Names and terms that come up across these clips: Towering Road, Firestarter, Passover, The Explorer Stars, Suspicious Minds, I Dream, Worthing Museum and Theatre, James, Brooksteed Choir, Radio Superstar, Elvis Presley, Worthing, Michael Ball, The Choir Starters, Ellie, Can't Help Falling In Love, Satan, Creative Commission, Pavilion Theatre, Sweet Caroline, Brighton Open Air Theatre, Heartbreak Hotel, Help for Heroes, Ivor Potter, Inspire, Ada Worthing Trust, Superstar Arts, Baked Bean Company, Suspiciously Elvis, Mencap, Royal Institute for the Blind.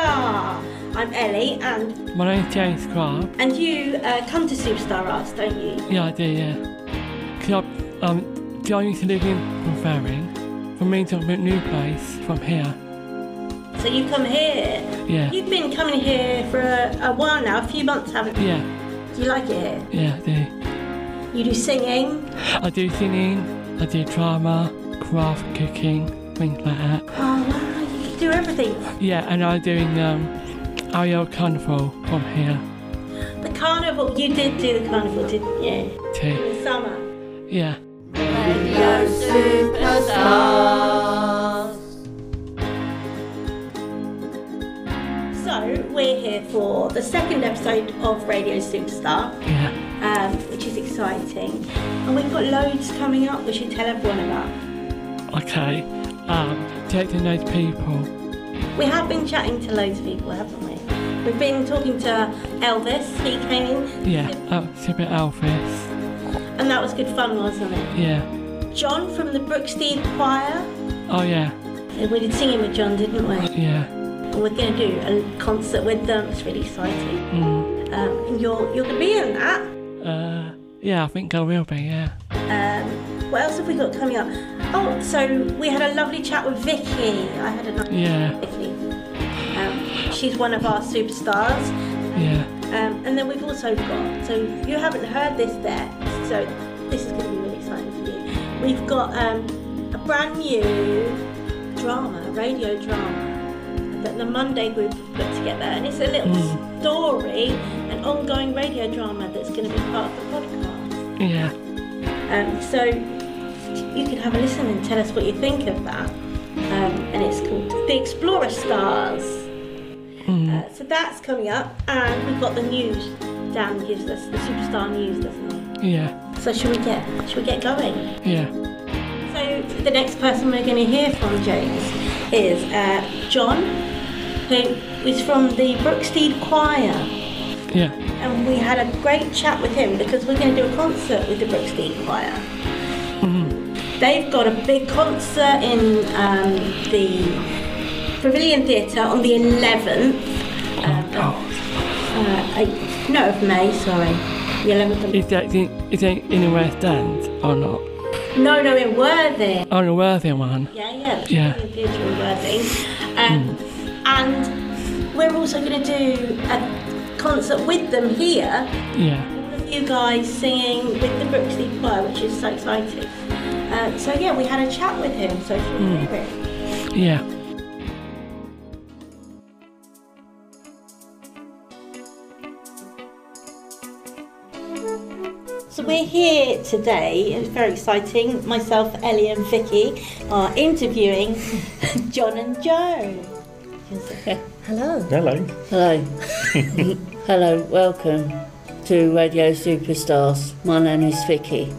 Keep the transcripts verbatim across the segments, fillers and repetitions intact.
Superstar. I'm Ellie and... My name's James Clark. And you uh, come to Superstar Arts, don't you? Yeah, I do, yeah. Because I, um, I used to live in Worthing. For me, it's a new place from here. So you come here? Yeah. You've been coming here for a, a while now, a few months, haven't you? Yeah. Do you like it here? Yeah, I do. You do singing? I do singing, I do drama, craft, cooking, things like that. Oh, wow, you do everything. Yeah, and I'm doing um, Ariel Carnival from here. The carnival, you did do the carnival, didn't you? Too. In the summer. Yeah. Radio Superstars. So we're here for the second episode of Radio Superstar, yeah. um, which is exciting, and we've got loads coming up. We should tell everyone about. Okay, um, taking those people. We have been chatting to loads of people, haven't we? We've been talking to Elvis. He came in. Yeah, that's a bit Elvis. And that was good fun, wasn't it? Yeah. John from the Brooksteed Choir. Oh yeah. We did singing with John, didn't we? Uh, yeah. We're going to do a concert with them. It's really exciting. Mm. Um, and you're, you're going to be in that? Uh, yeah, I think I will be, yeah. Um, what else have we got coming up? Oh, so we had a lovely chat with Vicky. I had a lovely yeah. chat with Vicky. Um, she's one of our superstars. Um, yeah. Um, and then we've also got, so you haven't heard this there, so this is going to be really exciting for you. We've got um, a brand new drama, radio drama, that the Monday group have put together, and it's a little mm. story, an ongoing radio drama that's going to be part of the podcast. Yeah. Um, so you can have a listen and tell us what you think of that. Um, and it's called The Explorer Stars. Mm. Uh, so that's coming up, and we've got the news. Dan gives us the Superstar news, doesn't he? Yeah. So should we get should we get going? Yeah. So the next person we're going to hear from, James, is uh, John, who is from the Brooksteed Choir. Yeah. And we had a great chat with him because we're going to do a concert with the Brooksteed Choir. Mm-hmm. They've got a big concert in um, the Pavilion Theatre on the eleventh. Oh, um, oh. Uh, no, of May, sorry. The eleventh of May. Is that in, is that in the West End or not? No, no, in Worthing. Oh, in Worthing one. Yeah, yeah. The yeah. Pavilion Theatre in Worthing. Um, mm. And we're also going to do a concert with them here. Yeah. All of you guys singing with the Brooksteed Choir, which is so exciting. Uh, so yeah, we had a chat with him, so if you mm. hear it. Yeah. So we're here today, and it's very exciting. Myself, Ellie and Vicky are interviewing John and Joe. Hello. Hello. Hello. Hello, welcome to Radio Superstars. My name is Vicky.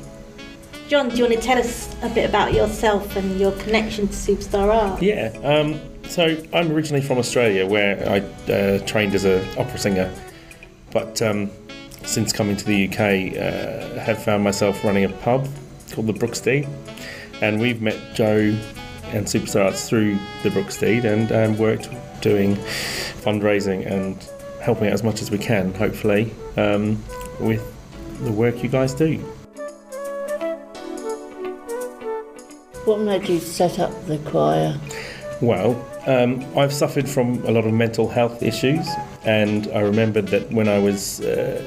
John, do you want to tell us a bit about yourself and your connection to Superstar Arts? Yeah, um, so I'm originally from Australia, where I uh, trained as an opera singer, but um, since coming to the U K, uh, have found myself running a pub called the Brooksteed, and we've met Joe and Superstar Arts through the Brooksteed, and um, worked doing fundraising and helping out as much as we can, hopefully, um, with the work you guys do. What made you set up the choir? Well, um, I've suffered from a lot of mental health issues, and I remembered that when I was uh,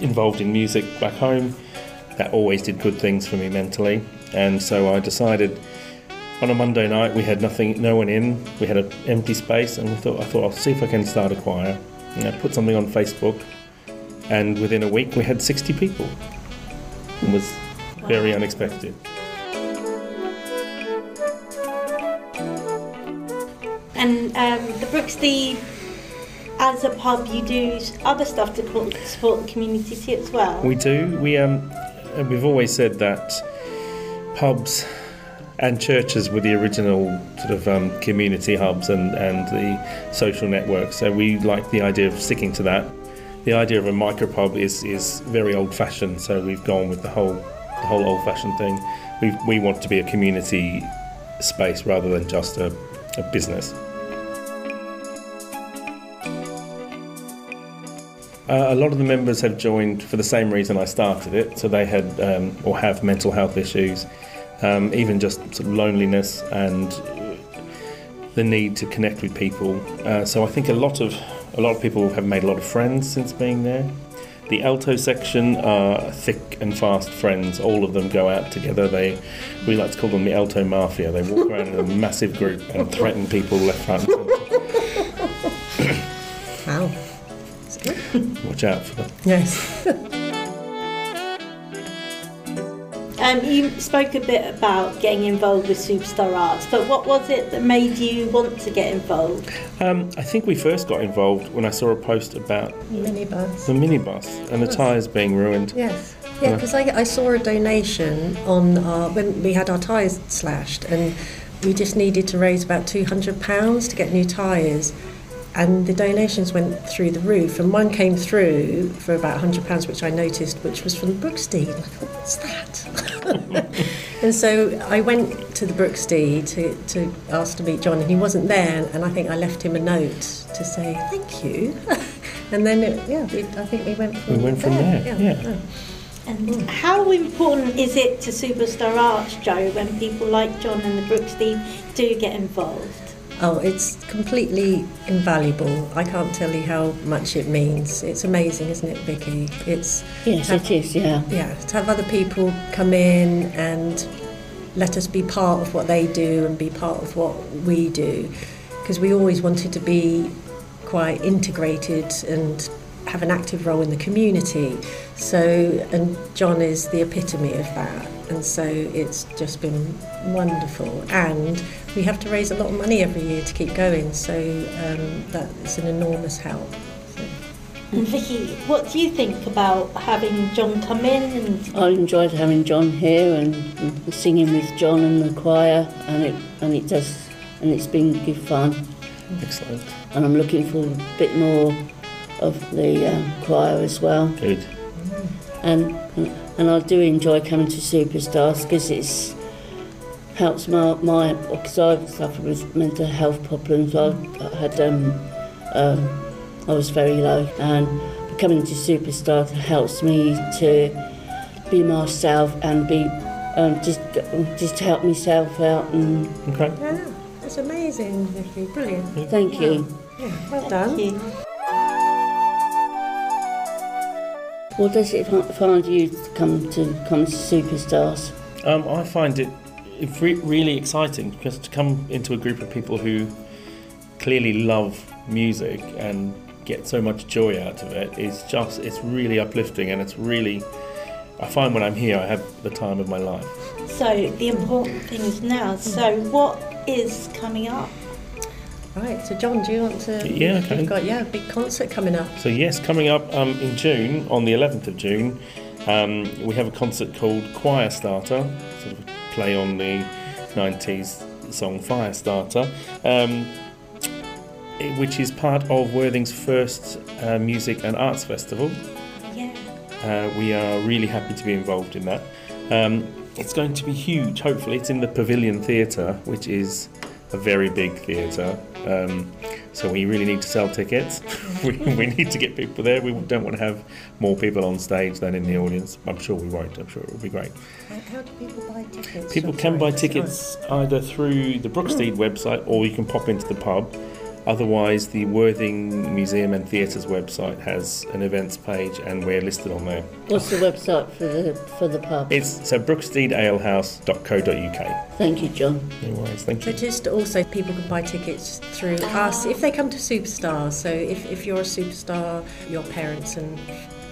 involved in music back home, that always did good things for me mentally, and so I decided on a Monday night we had nothing, no one in, we had an empty space, and we thought, I thought I'll see if I can start a choir. And I put something on Facebook, and within a week we had sixty people. It was very unexpected. And um, the Brooksteed, as a pub, you do other stuff to support the community too as well? We do. We, um, we've always said that pubs and churches were the original sort of um, community hubs and, and the social network. So we like the idea of sticking to that. The idea of a micropub is is very old-fashioned, so we've gone with the whole the whole old-fashioned thing. We we want to be a community space rather than just a, a business. Uh, a lot of the members have joined for the same reason I started it, so they had um, or have mental health issues, um, even just sort of loneliness and the need to connect with people. Uh, so I think a lot of a lot of people have made a lot of friends since being there. The alto section are thick and fast friends. All of them go out together. They, we like to call them the alto mafia. They walk around in a massive group and threaten people left, right, and centre. Wow. Watch out for them. Yes. um, you spoke a bit about getting involved with Superstar Arts, but what was it that made you want to get involved? Um, I think we first got involved when I saw a post about minibus. the minibus and the tyres being ruined. Yes. Yeah, because uh, I, I saw a donation on our, when we had our tyres slashed, and we just needed to raise about two hundred pounds to get new tyres. And the donations went through the roof, and one came through for about one hundred pounds, which I noticed, which was from the Brooksteed. I thought, what's that? And so I went to the Brooksteed to, to ask to meet John, and he wasn't there, and I think I left him a note to say thank you. And then, it, yeah, we, I think we went from, we went from there. there. Yeah. yeah. And mm. how important is it to Superstar Arts, Joe, when people like John and the Brooksteed do get involved? Oh, it's completely invaluable. I can't tell you how much it means. It's amazing, isn't it, Vicky? It's yes, have, it is, yeah. Yeah, to have other people come in and let us be part of what they do and be part of what we do, because we always wanted to be quite integrated and have an active role in the community. So, and John is the epitome of that. And so it's just been wonderful, and we have to raise a lot of money every year to keep going, so um, that is an enormous help. So. And Vicky, what do you think about having John come in? And I enjoyed having John here and, and singing with John and the choir, and it and it does, and it's been good fun. Excellent. And I'm looking for a bit more of the uh, choir as well. Good. Mm. And. and And I do enjoy coming to Superstars because it helps my, my, because I've suffered with mental health problems. I had, um, um, I was very low, and coming to Superstars helps me to be myself and be, um, just, just help myself out. And okay. Yeah, that's amazing, Vicky. Brilliant. Thank you. Yeah. Yeah, well done. Thank you. What does it find you to come to come to Superstars? Um, I find it re- really exciting, because to come into a group of people who clearly love music and get so much joy out of it is just, it's really uplifting, and it's really, I find when I'm here I have the time of my life. So the important thing is now, so what is coming up? Right, so John, do you want to... Yeah, okay. We've got, yeah, a big concert coming up. So yes, coming up um, in June, on the eleventh of June, um, we have a concert called Choir Starter, sort of a play on the nineties song Firestarter, um, which is part of Worthing's first uh, music and arts festival. Yeah. Uh, we are really happy to be involved in that. Um, it's going to be huge, hopefully. It's in the Pavilion Theatre, which is a very big theatre, um, so we really need to sell tickets. we, we need to get people there. We don't want to have more people on stage than in the audience. I'm sure we won't. I'm sure it will be great. How do people buy tickets? People can buy tickets either through the Brooksteed website, or you can pop into the pub. Otherwise, the Worthing Museum and Theatre's website has an events page, and we're listed on there. What's the website for the for the pub? It's so brooksteed ale house dot co dot u k. Thank you, John. No worries, thank you. So just also, people can buy tickets through us if they come to Superstars. So if, if you're a Superstar, your parents and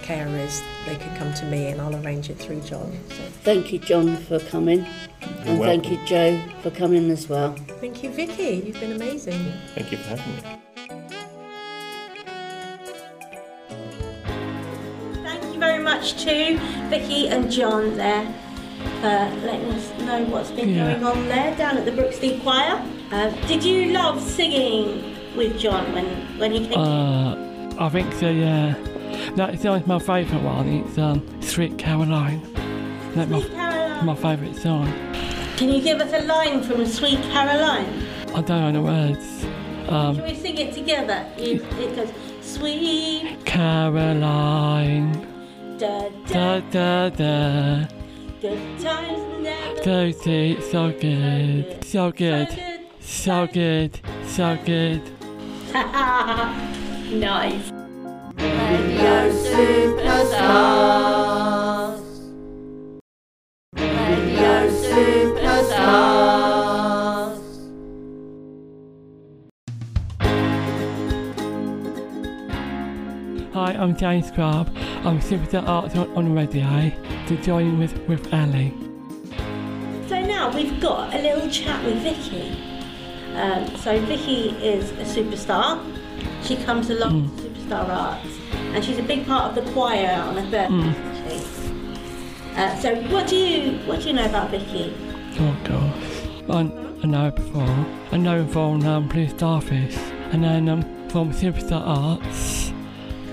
carers, they can come to me, and I'll arrange it through John. So. Thank you, John, for coming. You're and welcome. Thank you, Joe, for coming as well. Thank you, Vicky. You've been amazing. Thank you for having me. Thank you very much to Vicky and John there for letting us know what's been yeah. going on there down at the Brooksteed Choir. Uh, did you love singing with John when, when he came uh, in? I think so, yeah. That's always my favourite one. It's um, Sweet Caroline. That's Sweet my, Caroline. my favourite song. Can you give us a line from Sweet Caroline? I don't know the words. Um, Can we sing it together? It goes, Sweet Caroline. Da da da da. Good times never. Thirsty, so good, so good, so good, so good. Nice. Radio Superstars. Radio Superstars. Hi, I'm James Crabb. I'm Superstar Arts on, on radio to join with, with Ellie. So now we've got a little chat with Vicky. Um, so Vicky is a superstar. She comes along mm. to Superstar Arts and she's a big part of the choir on her birthday. Mm. Uh, so what do you what do you know about Vicky? Oh gosh, I, I know her before. I know her from um, Blue Starfish and then um, from Superstar Arts.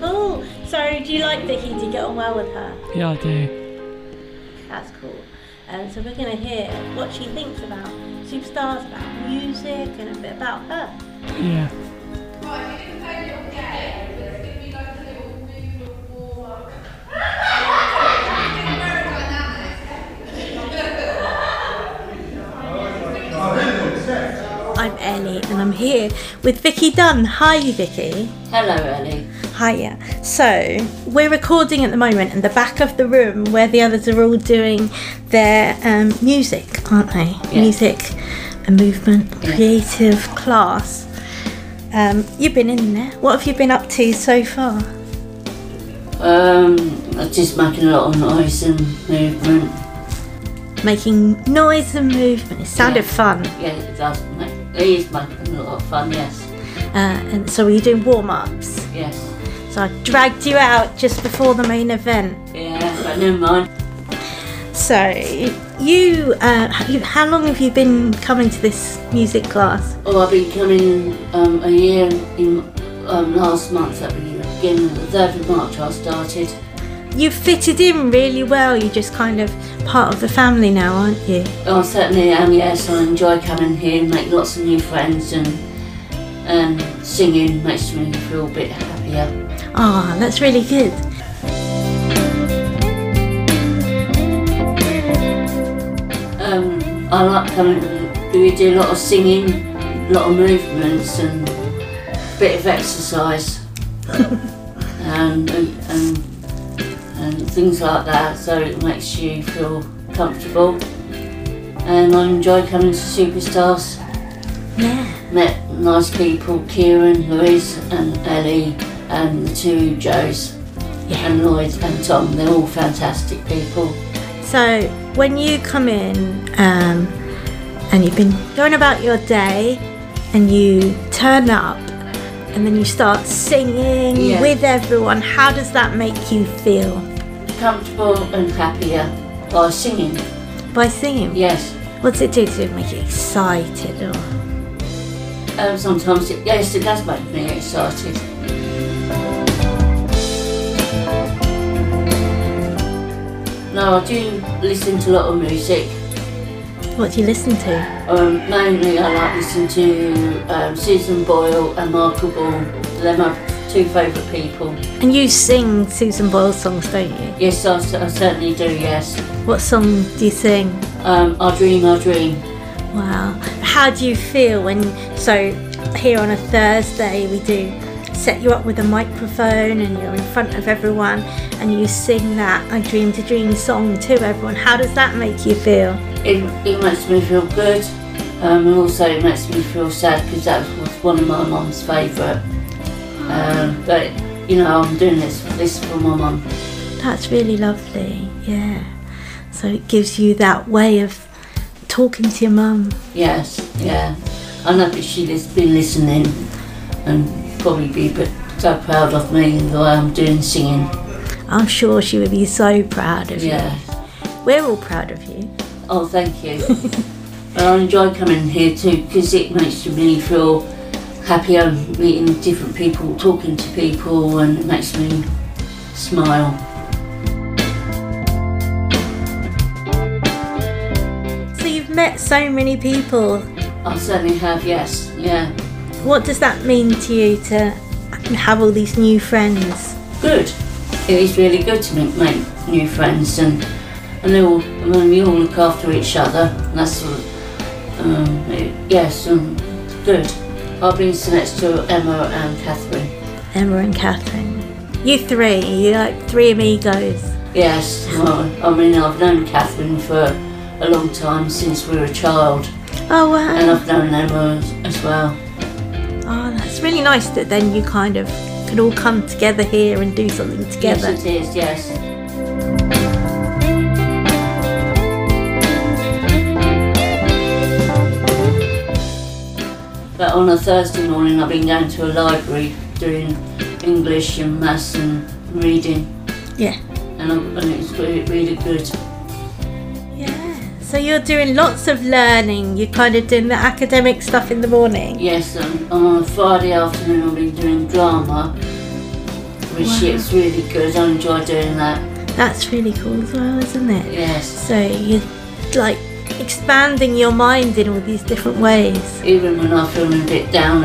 Cool. So, do you like Vicky? Do you get on well with her? Yeah, I do. That's cool. Um, so we're going to hear what she thinks about superstars, about music, and a bit about her. Yeah. Right, we're going to play a little game. But it's going to be like a little move of war. I'm Ellie, and I'm here with Vicky Dunn. Hi, Vicky. Hello, Ellie. Hiya. So, we're recording at the moment in the back of the room where the others are all doing their um, music, aren't they? Yeah. Music and movement, yeah. Creative class. Um, you've been in there. What have you been up to so far? Um, just making a lot of noise and movement. Making noise and movement. It sounded yeah. fun. Yeah, it does. It is making a lot of fun, yes. Uh, and so were you doing warm-ups? Yes. So I dragged you out just before the main event. Yeah, but never mind. So, you, uh, you, how long have you been coming to this music class? Oh, I've been coming um, a year in um, last month, at the beginning of the third of March I started. You've fitted in really well, you're just kind of part of the family now, aren't you? Oh, I certainly am, yes. I enjoy coming here and make lots of new friends, and and singing makes me feel a bit happier. Ah, oh, that's really good. Um, I like coming, we do a lot of singing, a lot of movements and a bit of exercise and, and, and, and things like that, so it makes you feel comfortable. And I enjoy coming to Superstars. Yeah. Met nice people, Kieran, Louise and Ellie. And the two Joes, yeah. and Lloyd and Tom, they're all fantastic people. So when you come in um, and you've been going about your day and you turn up and then you start singing yeah. with everyone, how does that make you feel? Comfortable and happier by singing. By singing? Yes. What's it do to make you excited? Or? Um, sometimes, it, yes, it does make me excited. No, I do listen to a lot of music. What do you listen to? Um, mainly I like listening to um, Susan Boyle and Michael Ball. They're my two favourite people. And you sing Susan Boyle songs, don't you? Yes, I, I certainly do, yes. What song do you sing? Um, I Dream, I Dream. Wow. How do you feel when... So, here on a Thursday we do set you up with a microphone and you're in front of everyone and you sing that I Dreamed a Dream song to everyone. How does that make you feel? It, it makes me feel good, um, and also it makes me feel sad because that was one of my mum's favourite. Um, but, you know, I'm doing this, this for my mum. That's really lovely, yeah. So it gives you that way of talking to your mum. Yes, yeah. I know that she's been listening and probably be but so proud of me and the way I'm doing singing. I'm sure she would be so proud of yeah. you. We're all proud of you. Oh, thank you. But I enjoy coming here too because it makes me feel happier meeting different people, talking to people, and it makes me smile. So you've met so many people. I certainly have, yes, yeah. What does that mean to you to and have all these new friends? Good. It was really good to make, make new friends, and and they all, I mean, we all look after each other. And that's um, it, yes, um, good. Our Brinson next to Emma and Catherine. Emma and Catherine. You three, you're like three amigos. Yes. Well, I mean, I've known Catherine for a long time, since we were a child. Oh wow. And I've known Emma as well. Oh, that's really nice that then you kind of could all come together here and do something together. Yes, it is, yes. But on a Thursday morning I've been going to a library doing English and maths and reading. Yeah. And, I'm, and it's really, really good. Yeah. So you're doing lots of learning. You're kind of doing the academic stuff in the morning. Yes, and on a Friday afternoon I've been doing drama, which wow. It's really good. I enjoy doing that. That's really cool as well, isn't it? Yes. So you're like expanding your mind in all these different ways. Even when I feel a bit down,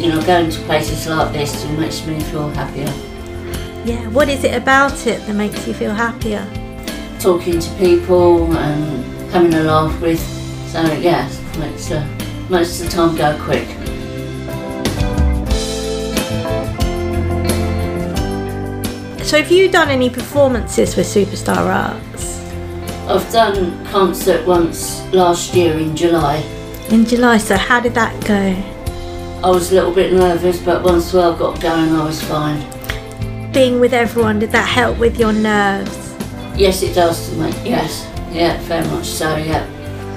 you know, going to places like this it makes me feel happier. Yeah, what is it about it that makes you feel happier? Talking to people and having a laugh with, so yeah, it makes uh, most of the time go quick. So have you done any performances with Superstar Arts? I've done a concert once last year in July. In July, so how did that go? I was a little bit nervous, but once I got going I was fine. Being with everyone, did that help with your nerves? Yes, it does to me, yes. Yeah, very much so, yeah.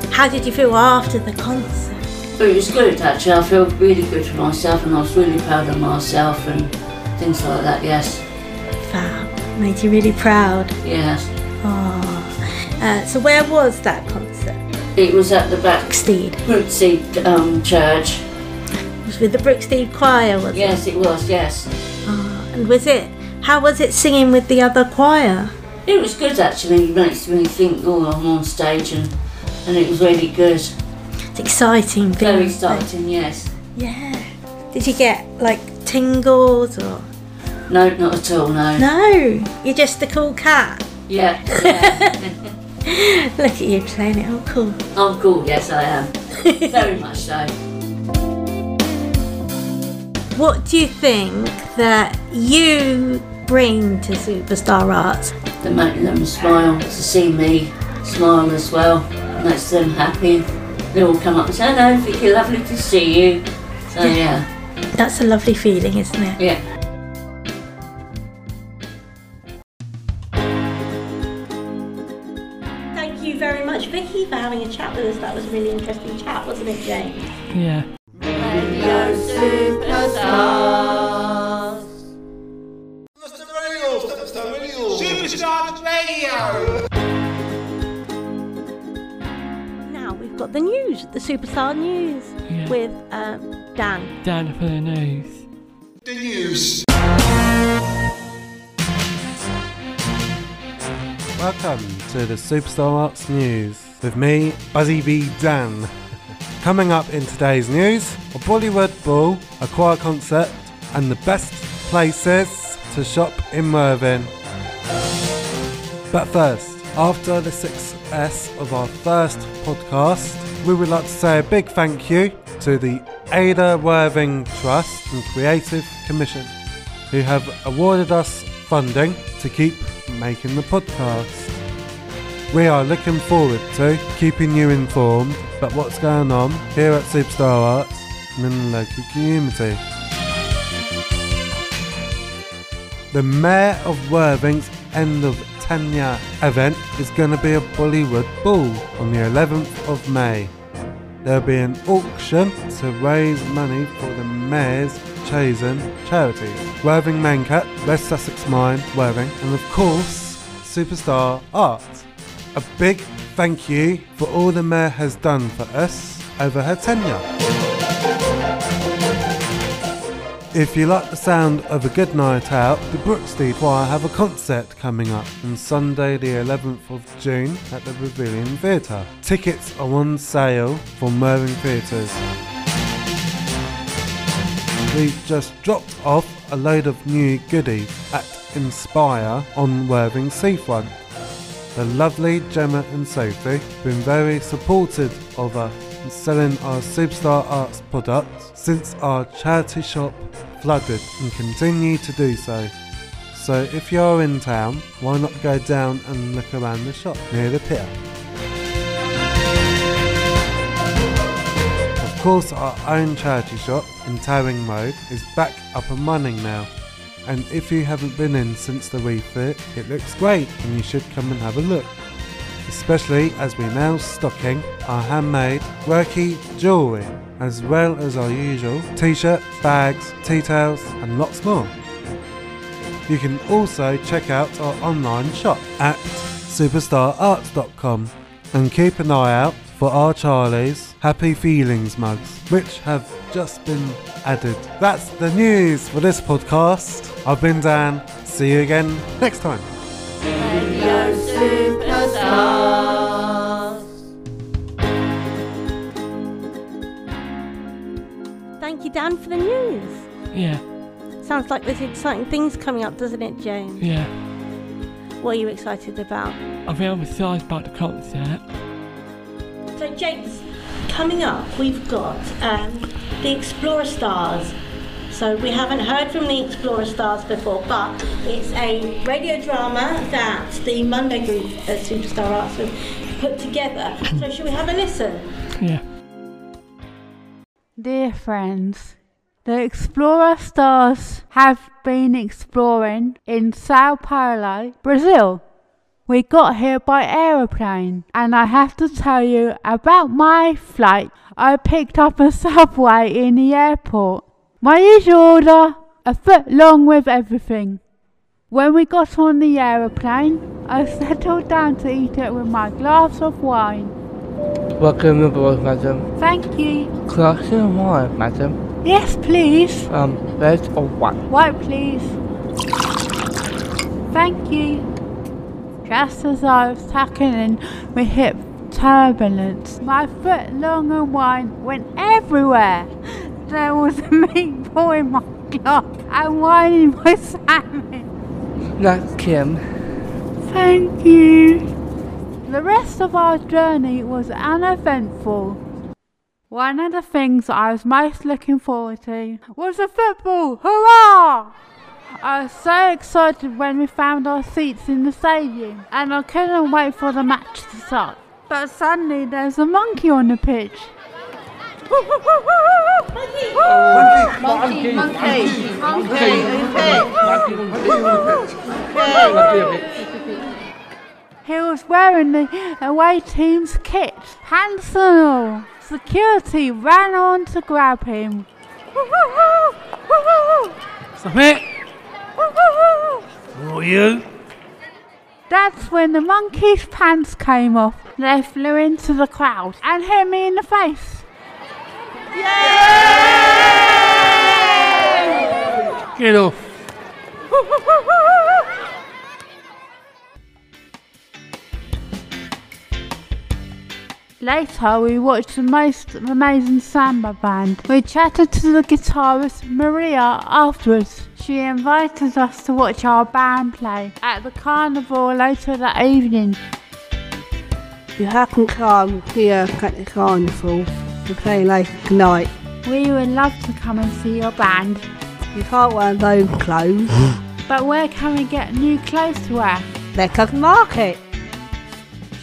How did you feel after the concert? Well, it was good, actually. I felt really good for myself and I was really proud of myself and things like that, yes. Fab. Made you really proud? Yes. Oh. Uh, so where was that concert? It was at the Brooksteed. Brooksteed um, Church. It was with the Brooksteed Choir, wasn't it? Yes, it was, yes. Oh. And was it... How was it singing with the other choir? It was good actually, it makes me think, oh, I'm on stage and, and it was really good. It's exciting. Very exciting, though. Yes. Yeah. Did you get, like, tingles or...? No, not at all, no. No? You're just a cool cat? Yeah. yeah. Look at you playing it, all cool. I'm cool, yes I am. Very much so. What do you think that you bring to Superstar Arts? They make them smile, to see me smile as well, makes them happy. They all come up and say, hello Vicky, lovely to see you. So yeah. yeah. That's a lovely feeling, isn't it? Yeah. Thank you very much Vicky for having a chat with us. That was a really interesting chat, wasn't it James? Yeah. Radio Superstars. Radio, Superstar Radio. Superstar Radio. Now we've got the news, the Superstar News, yeah. with um, Dan. Dan for the news. The news. Welcome to the Superstar Arts News with me, Buzzy B. Dan. Coming up in today's news, a Bollywood ball, a choir concert, and the best places to shop in Worthing. But first, after the success of our first podcast, we would like to say a big thank you to the Ada Worthing Trust and Creative Commission, who have awarded us funding to keep making the podcast. We are looking forward to keeping you informed about what's going on here at Superstar Arts and in the local community. The Mayor of Worthing's End of Tenure event is going to be a Bollywood ball on the eleventh of May. There'll be an auction to raise money for the Mayor's chosen charities. Worthing Mencap, West Sussex Mine, Worthing, and of course, Superstar Arts. A big thank you for all the Mayor has done for us over her tenure. If you like the sound of a good night out, the Brooksteed Choir have a concert coming up on Sunday the eleventh of June at the Pavilion Theatre. Tickets are on sale from Worthing Theatres. We've just dropped off a load of new goodies at Inspire on Worthing Seafront. The lovely Gemma and Sophie have been very supportive of us in selling our Superstar Arts products since our charity shop flooded, and continue to do so. So if you're in town, why not go down and look around the shop near the pier? Of course, our own charity shop in Towering Road is back up and running now, and if you haven't been in since the refit, it looks great and you should come and have a look, especially as we're now stocking our handmade quirky jewellery, as well as our usual t-shirt, bags, tea towels and lots more. You can also check out our online shop at superstar art dot com and keep an eye out for our Charlie's Happy Feelings mugs, which have just been added. That's the news for this podcast. I've been Dan. See you again next time. Radio Superstars. Thank you, Dan, for the news. Yeah. Sounds like there's exciting things coming up, doesn't it, James? Yeah. What are you excited about? I'm really excited about the concert. So, James, coming up we've got um, the Explorer Stars. So we haven't heard from the Explorer Stars before, but it's a radio drama that the Monday group at Superstar Arts have put together. So shall we have a listen? Yeah. Dear friends, the Explorer Stars have been exploring in Sao Paulo, Brazil. We got here by aeroplane, and I have to tell you about my flight. I picked up a Subway in the airport. My usual order, a foot long with everything. When we got on the aeroplane, I settled down to eat it with my glass of wine. Welcome aboard, madam. Thank you. Glass of wine, madam? Yes, please. Um, red or white? White, please. Thank you. Just as I was tucking in, we hit turbulence. My foot long and wide went everywhere. There was a meatball in my glove and wine in my salmon. That's Kim. Thank you. The rest of our journey was uneventful. One of the things I was most looking forward to was a football. Hurrah! I was so excited when we found our seats in the stadium, and I couldn't wait for the match to start. But suddenly there's a monkey on the pitch. Monkey! Monkey! Monkey! Monkey! Monkey! Monkey! He was wearing the away team's kit, pants and all. Security ran on to grab him. Stop it! Who are you? That's when the monkey's pants came off. They flew into the crowd and hit me in the face. Yay! Get off. Later we watched the most amazing samba band. We chatted to the guitarist Maria afterwards. She invited us to watch our band play at the carnival later that evening. You haven't come here at the carnival to play late at night. We would love to come and see your band. You can't wear those clothes. But where can we get new clothes to wear? Let's go to the market.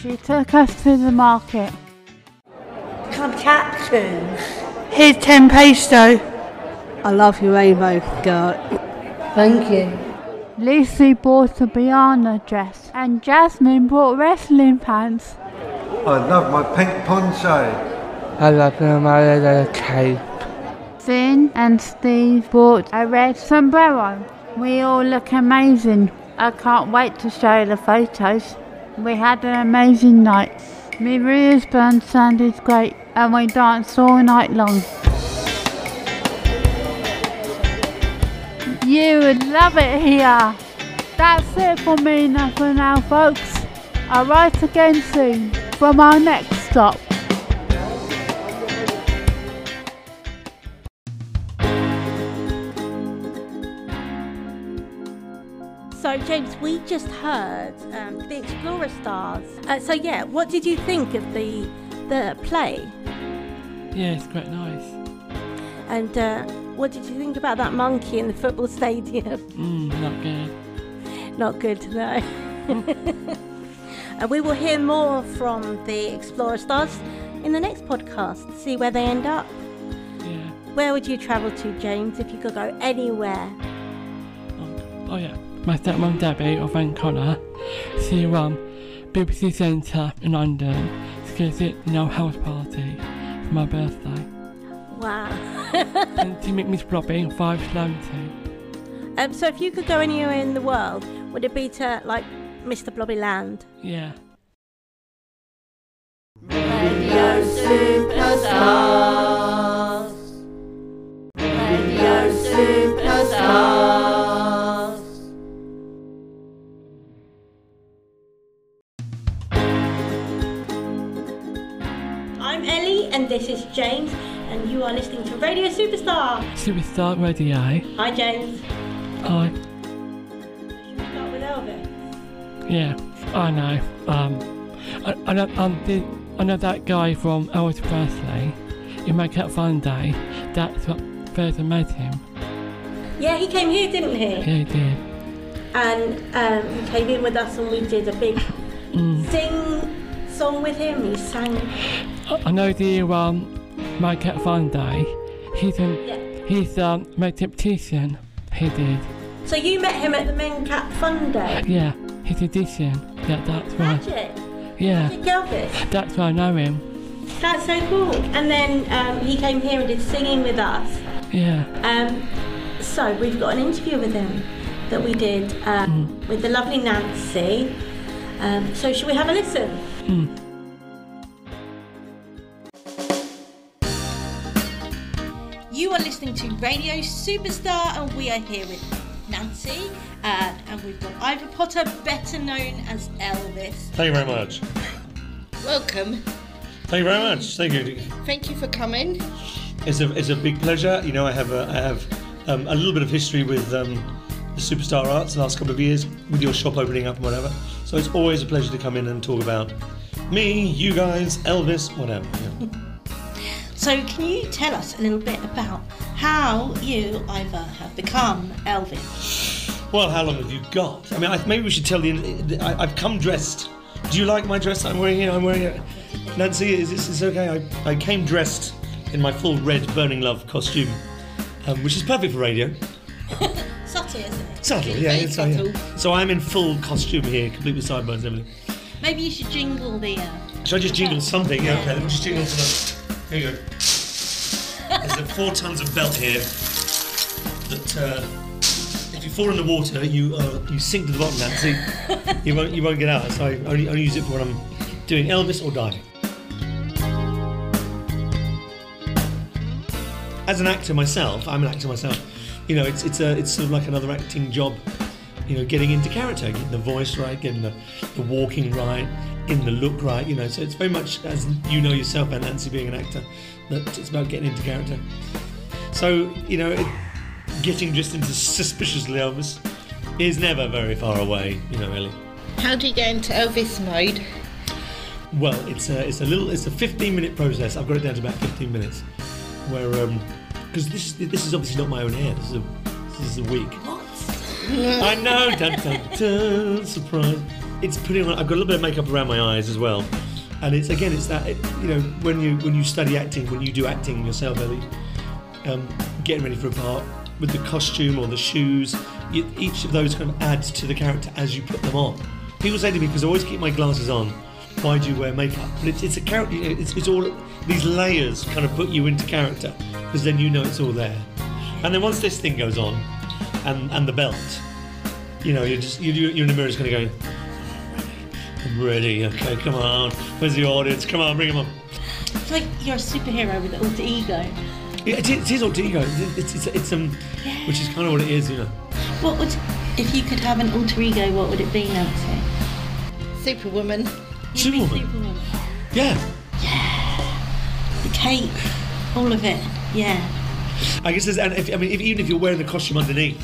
She took us to the market. Come captions. Here's ten peso. I love your rainbow skirt. Thank you. Lucy bought a Biana dress and Jasmine bought wrestling pants. I love my pink poncho. I love my little cape. Finn and Steve bought a red sombrero. We all look amazing. I can't wait to show the photos. We had an amazing night. Maria's band sounded great and we danced all night long. You would love it here. That's it for me now for now, folks. I'll write again soon from our next stop. So James, we just heard um, The Explorer Stars. Uh, so yeah, what did you think of the the play? Yeah, it's quite nice. And uh, what did you think about that monkey in the football stadium? Mm, not good. Not good, no. And we will hear more from The Explorer Stars in the next podcast, see where they end up. Yeah. Where would you travel to, James, if you could go anywhere? Oh, oh yeah, my stepmom Debbie of Van Connor. She won B B C Centre in London to get it in our house party for my birthday. Wow. And to meet Mister Blobby in five seventy. Um, so if you could go anywhere in the world, would it be to, like, Mister Blobby Land? Yeah. Radio Superstars. Radio Superstars. I'm Ellie and this is James and you are listening to Radio Superstar. Superstar Radio. Hi James. Hi. Should we start with Elvis? Yeah, I know. Um, I, I know, um, the, I know that guy from Elvis Presley in Mencap Fun Day. That's what first I met him. Yeah, he came here, didn't he? Yeah, he did. And um, he came in with us and we did a big mm. sing song with him. He sang. I know the um, Mencap Fun Day. He's um, yeah. he's um, made a petition. He did. So you met him at the Mencap Fun Day? Yeah, his edition. Yeah, that's Magic. right. Yeah, that's why I know him. That's so cool. And then um, he came here and did singing with us. Yeah. Um, so we've got an interview with him that we did um, mm. with the lovely Nancy. Um, so should we have a listen? Mm. You are listening to Radio Superstar and we are here with Nancy. Uh, and we've got Ivor Potter, better known as Elvis. Thank you very much. Welcome. Thank you very much. Thank you. Thank you for coming. It's a it's a big pleasure. You know, I have a, I have um, a little bit of history with um, the Superstar Arts the last couple of years with your shop opening up and whatever. So it's always a pleasure to come in and talk about me, you guys, Elvis, whatever. Yeah. So can you tell us a little bit about how you, Ivor, have become Elvis? Well, how long have you got? I mean, I, maybe we should tell the... I, I've come dressed. Do you like my dress that I'm wearing here? I'm wearing it. Nancy, is this is okay? I, I came dressed in my full red Burning Love costume, um, which is perfect for radio. Subtle, isn't it? Subtle, yeah, yeah, subtle. yeah. So I'm in full costume here, complete with sideburns and everything. Maybe you should jingle the... Uh, should I just jingle something? Yeah, okay, let me just jingle something. Here you go. There's uh, four tons of belt here that... Uh, fall in the water, you uh, you sink to the bottom, Nancy. you won't you won't get out. So I only only use it for when I'm doing Elvis or diving. As an actor myself, I'm an actor myself. You know, it's it's a it's sort of like another acting job. You know, getting into character, getting the voice right, getting the, the walking right, getting the look right. You know, so it's very much as you know yourself and Nancy being an actor that it's about getting into character. So you know. It, Getting just into Suspiciously Elvis is never very far away, you know, Ellie. How do you get into Elvis mode? Well, it's a it's a little it's a fifteen minute process. I've got it down to about fifteen minutes, where um, because this this is obviously not my own hair. This is a this is a wig. What? I know. Dun, dun, dun, surprise! It's pretty. I've got a little bit of makeup around my eyes as well, and it's again it's that it, you know when you when you study acting when you do acting yourself, Ellie, um, getting ready for a part. With the costume or the shoes, each of those kind of adds to the character as you put them on. People say to me, because I always keep my glasses on, why do you wear makeup? But it's, it's a character, it's, it's all, these layers kind of put you into character, because then you know it's all there. And then once this thing goes on, and and the belt, you know, you're just, you, you're in the mirror just kind of going, I'm ready, okay, come on, where's the audience? Come on, bring them on. It's like you're a superhero with an alter ego. It is, it is alter ego. It's, it's, it's um, yeah. Which is kind of what it is, you know. What would, if you could have an alter ego, what would it be, Nancy? Superwoman. You'd Superwoman. Be Superwoman. Yeah. Yeah. The cape, all of it. Yeah. I guess there's, and if, I mean, if, even if you're wearing the costume underneath,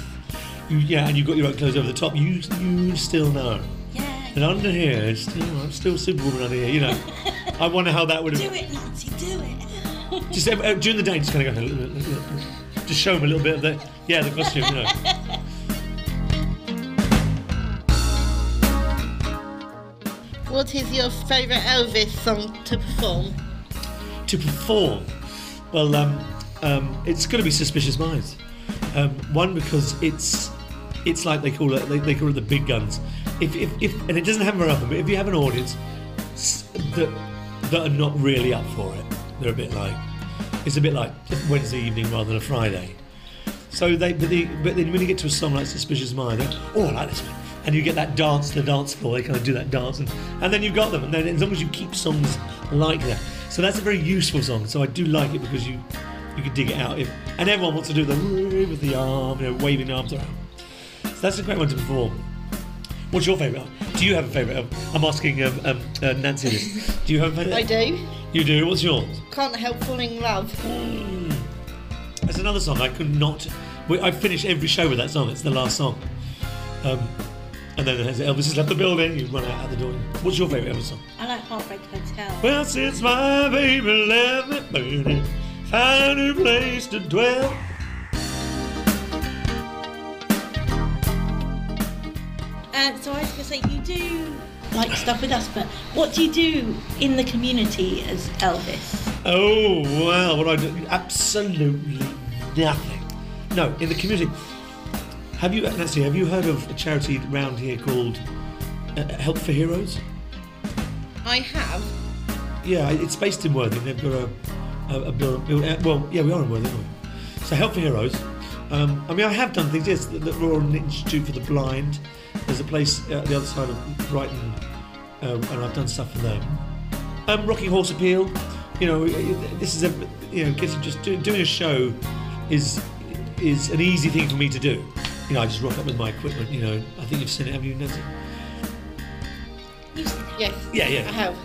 you, yeah, and you've got your right clothes over the top, you you still know. Yeah. And under here, it's still, I'm still Superwoman under here, you know. I wonder how that would have... Do it, Nancy, do it. Just uh, during the day, just kind of go, just show them a little bit of the, yeah, the costume, you know. What is your favourite Elvis song to perform? To perform? Well, um, um, it's going to be Suspicious Minds. Um, one, because it's it's like they call it they, they call it the big guns. If, if if and it doesn't happen very often, but if you have an audience that that are not really up for it, they're a bit like it's a bit like Wednesday evening rather than a Friday. So they but the but then when you get to a song like Suspicious Mind, they're oh I like this one, and you get that dance to the dance floor. They kind of do that dance, and, and then you've got them. And then as long as you keep songs like that, so that's a very useful song. So I do like it because you. You can dig it out, if, and everyone wants to do the with the arm, you know, waving the arms around. So that's a great one to perform. What's your favourite? Do you have a favourite? I'm asking um, um, uh, Nancy this. Do you have a favourite? I do. You do. What's yours? Can't Help Falling In Love. Mm. That's another song I could not. I finish every show with that song. It's the last song. Um, and then there's Elvis has left the building. You run out, out the door. What's your favourite Elvis song? I like Heartbreak Hotel. Well, since my baby left me burning. A new place to dwell. And um, so I was going to say, you do like stuff with us, but what do you do in the community as Elvis? Oh, well, what I do? Absolutely nothing. No, in the community. Have you, Nancy, have you heard of a charity round here called uh, Help for Heroes? I have. Yeah, it's based in Worthing. They've got a... A build, build, well, yeah, we are in Worthing, aren't we? So Help for Heroes. Um, I mean, I have done things. Yes, the, the Royal Institute for the Blind. There's a place uh, the other side of Brighton, uh, and I've done stuff for them. Um, Rocking Horse Appeal. You know, this is a you know, getting just do, doing a show is is an easy thing for me to do. You know, I just rock up with my equipment. You know, I think you've seen it, haven't you, Nancy? You've seen it. Yes. Yeah, yeah. I have.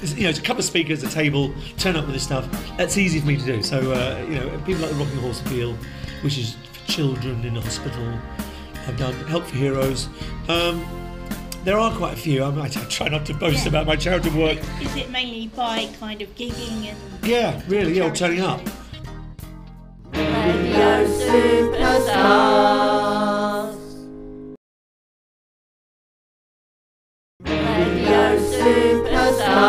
You know, it's a couple of speakers, a table, turn up with this stuff. That's easy for me to do. So, uh, you know, people like the Rocking Horse Appeal, which is for children in the hospital. I've done Help for Heroes. Um, there are quite a few. I, mean, I try not to boast yeah. about my charitable work. Is it mainly by kind of gigging and... Yeah, really, yeah, or turning up. Radio Superstars. Radio Superstars.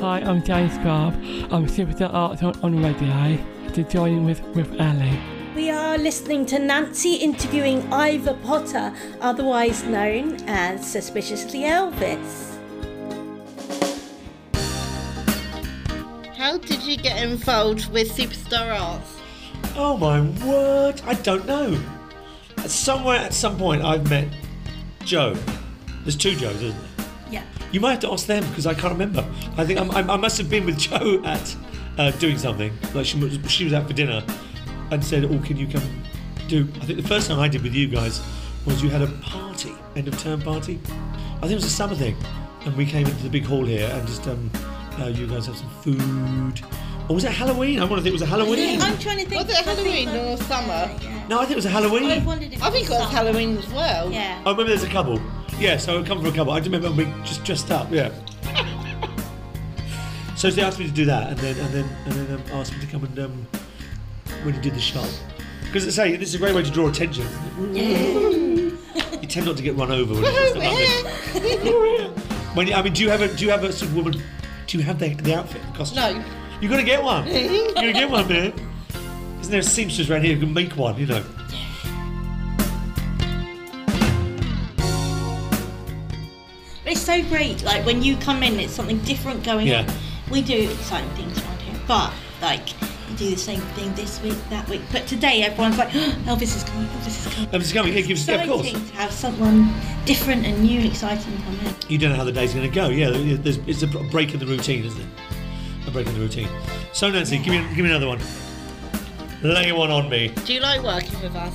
Hi, I'm James Garb. I'm Superstar Arts on, on radio to join in with, with Ellie. We are listening to Nancy interviewing Ivor Potter, otherwise known as Suspiciously Elvis. How did you get involved with Superstar Arts? Oh my word, I don't know. Somewhere at some point I've met Joe. There's two Joes, isn't there? You might have to ask them because I can't remember. I think I'm, I'm, I must have been with Jo at uh, doing something. Like she was, she was out for dinner and said, "Oh, can you come do?" I think the first time I did with you guys was you had a party, end of term party. I think it was a summer thing, and we came into the big hall here and just um, uh, you guys had some food. Or was it Halloween? I want to think it was a Halloween. I'm trying to think. Was it Halloween or summer? Yeah. No, I think it was a Halloween. I wondered if I think it was Halloween as well. Yeah. I remember there's a couple. Yeah, so I come for a couple. I remember we just dressed up, yeah. So they asked me to do that, and then and then and then um, asked me to come and um, when he did the shop, because I say this is a great way to draw attention. You tend not to get run over when you dress up like When I mean, do you have a do you have a sort of woman? Do you have the the outfit, the costume? No. You gotta get one. You gotta get one, man. Isn't there a seamstress around here who can make one? You know. It's so great, like when you come in, it's something different going yeah. on. We do exciting things around here, but like you do the same thing this week, that week. But today, everyone's like, oh, Elvis is coming, Elvis is coming. Elvis is coming, it gives yeah, of course. It's exciting to have someone different and new and exciting come in. You don't know how the day's going to go, yeah. There's, it's a break in the routine, isn't it? A break in the routine. So, Nancy, yeah. give, me, give me another one. Lay one on me. Do you like working with us?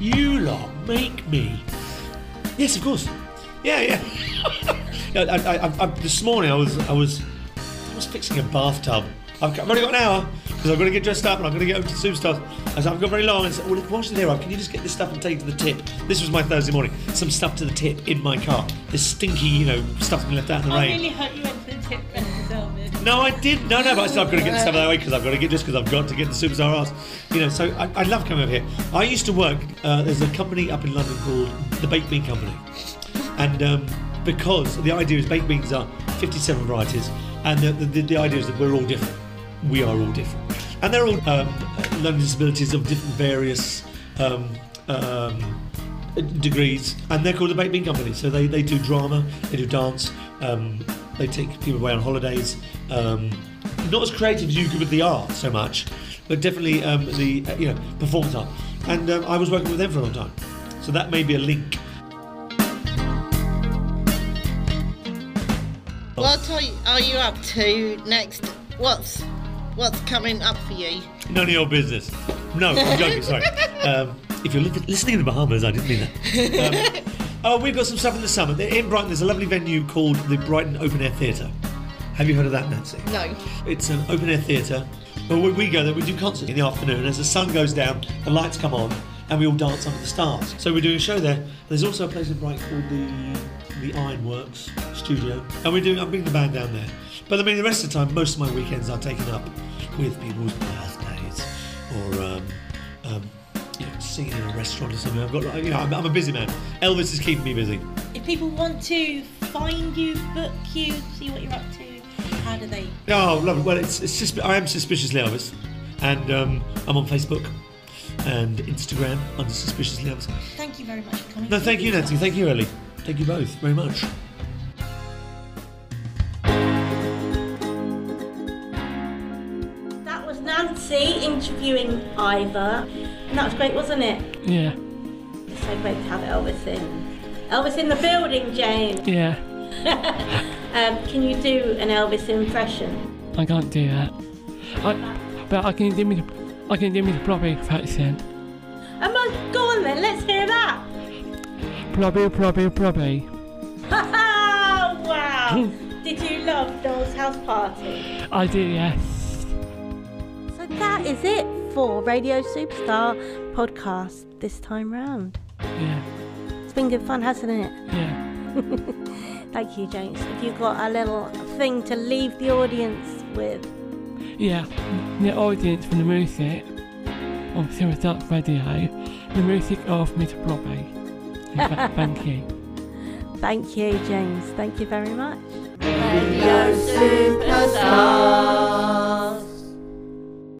You lot make me. Yes, of course. Yeah, yeah. I, I, I, I, this morning I was I was I was fixing a bathtub I've only got an hour because I've got to get dressed up and I've got to get over to the Superstars. I said, I've got very long. I said, well, whilst you're there, Rob, can you just get this stuff and take to the tip? This was my Thursday morning. Some stuff to the tip in my car. This stinky, you know, stuff been left out in the rain. I really hope you went to the tip then. No, I did. No, no, but I said I've got to get some of that away because I've got to get this because I've got to get the Superstar Arts. You know, so I, I love coming over here. I used to work. Uh, there's a company up in London called the Baked Bean Company, and um, because the idea is baked beans are fifty-seven varieties, and the, the, the idea is that we're all different. We are all different, and they're all um, learning disabilities of different various. Um, um, degrees, and they're called the Baked Bean Company. So they, they do drama, they do dance, um, they take people away on holidays. Um, not as creative as you could with the art so much, but definitely um, the uh, you know performance art. And um, I was working with them for a long time, so that may be a link. What are you, are you up to next? What's what's coming up for you? None of your business. No, I'm joking. Sorry. Um, If you're listening in the Bahamas, I didn't mean that. Um, oh, we've got some stuff in the summer. In Brighton, there's a lovely venue called the Brighton Open Air Theatre. Have you heard of that, Nancy? No. It's an open air theatre. Well, we go there, we do concerts in the afternoon. As the sun goes down, the lights come on, and we all dance under the stars. So we're doing a show there. There's also a place in Brighton called the the Ironworks Studio, and we're doing. I'm bringing the band down there. But I mean, the rest of the time, most of my weekends are taken up with people's birthdays or. Um, um, You know, singing in a restaurant or something. I've got, like, you know, I'm, I'm a busy man. Elvis is keeping me busy. If people want to find you, book you, see what you're up to, how do they? Oh, lovely. Well, it's, it's just, I am Suspiciously Elvis, and um, I'm on Facebook and Instagram under Suspiciously Elvis. Thank you very much for coming. No, thank you, Nancy. Thank you, Ellie. Thank you both very much. That was Nancy interviewing Ivor. And that was great, wasn't it? Yeah. It's so great to have Elvis in. Elvis in the building, James. Yeah. um, can you do an Elvis impression? I can't do that. I, but I can do me. The, I can do me the Blobby accent. Oh my, go on then. Let's hear that. Blobby, Blobby, Blobby. Oh, wow. Did you love Doll's House Party? I did, yes. So that is it. For Radio Superstar podcast this time round. Yeah. It's been good fun, hasn't it? Yeah. Thank you, James. Have you got a little thing to leave the audience with? Yeah, the audience from the music of Superstar Radio, the music of Mister Blobby. Thank you. Thank you, James. Thank you very much. Radio Superstar.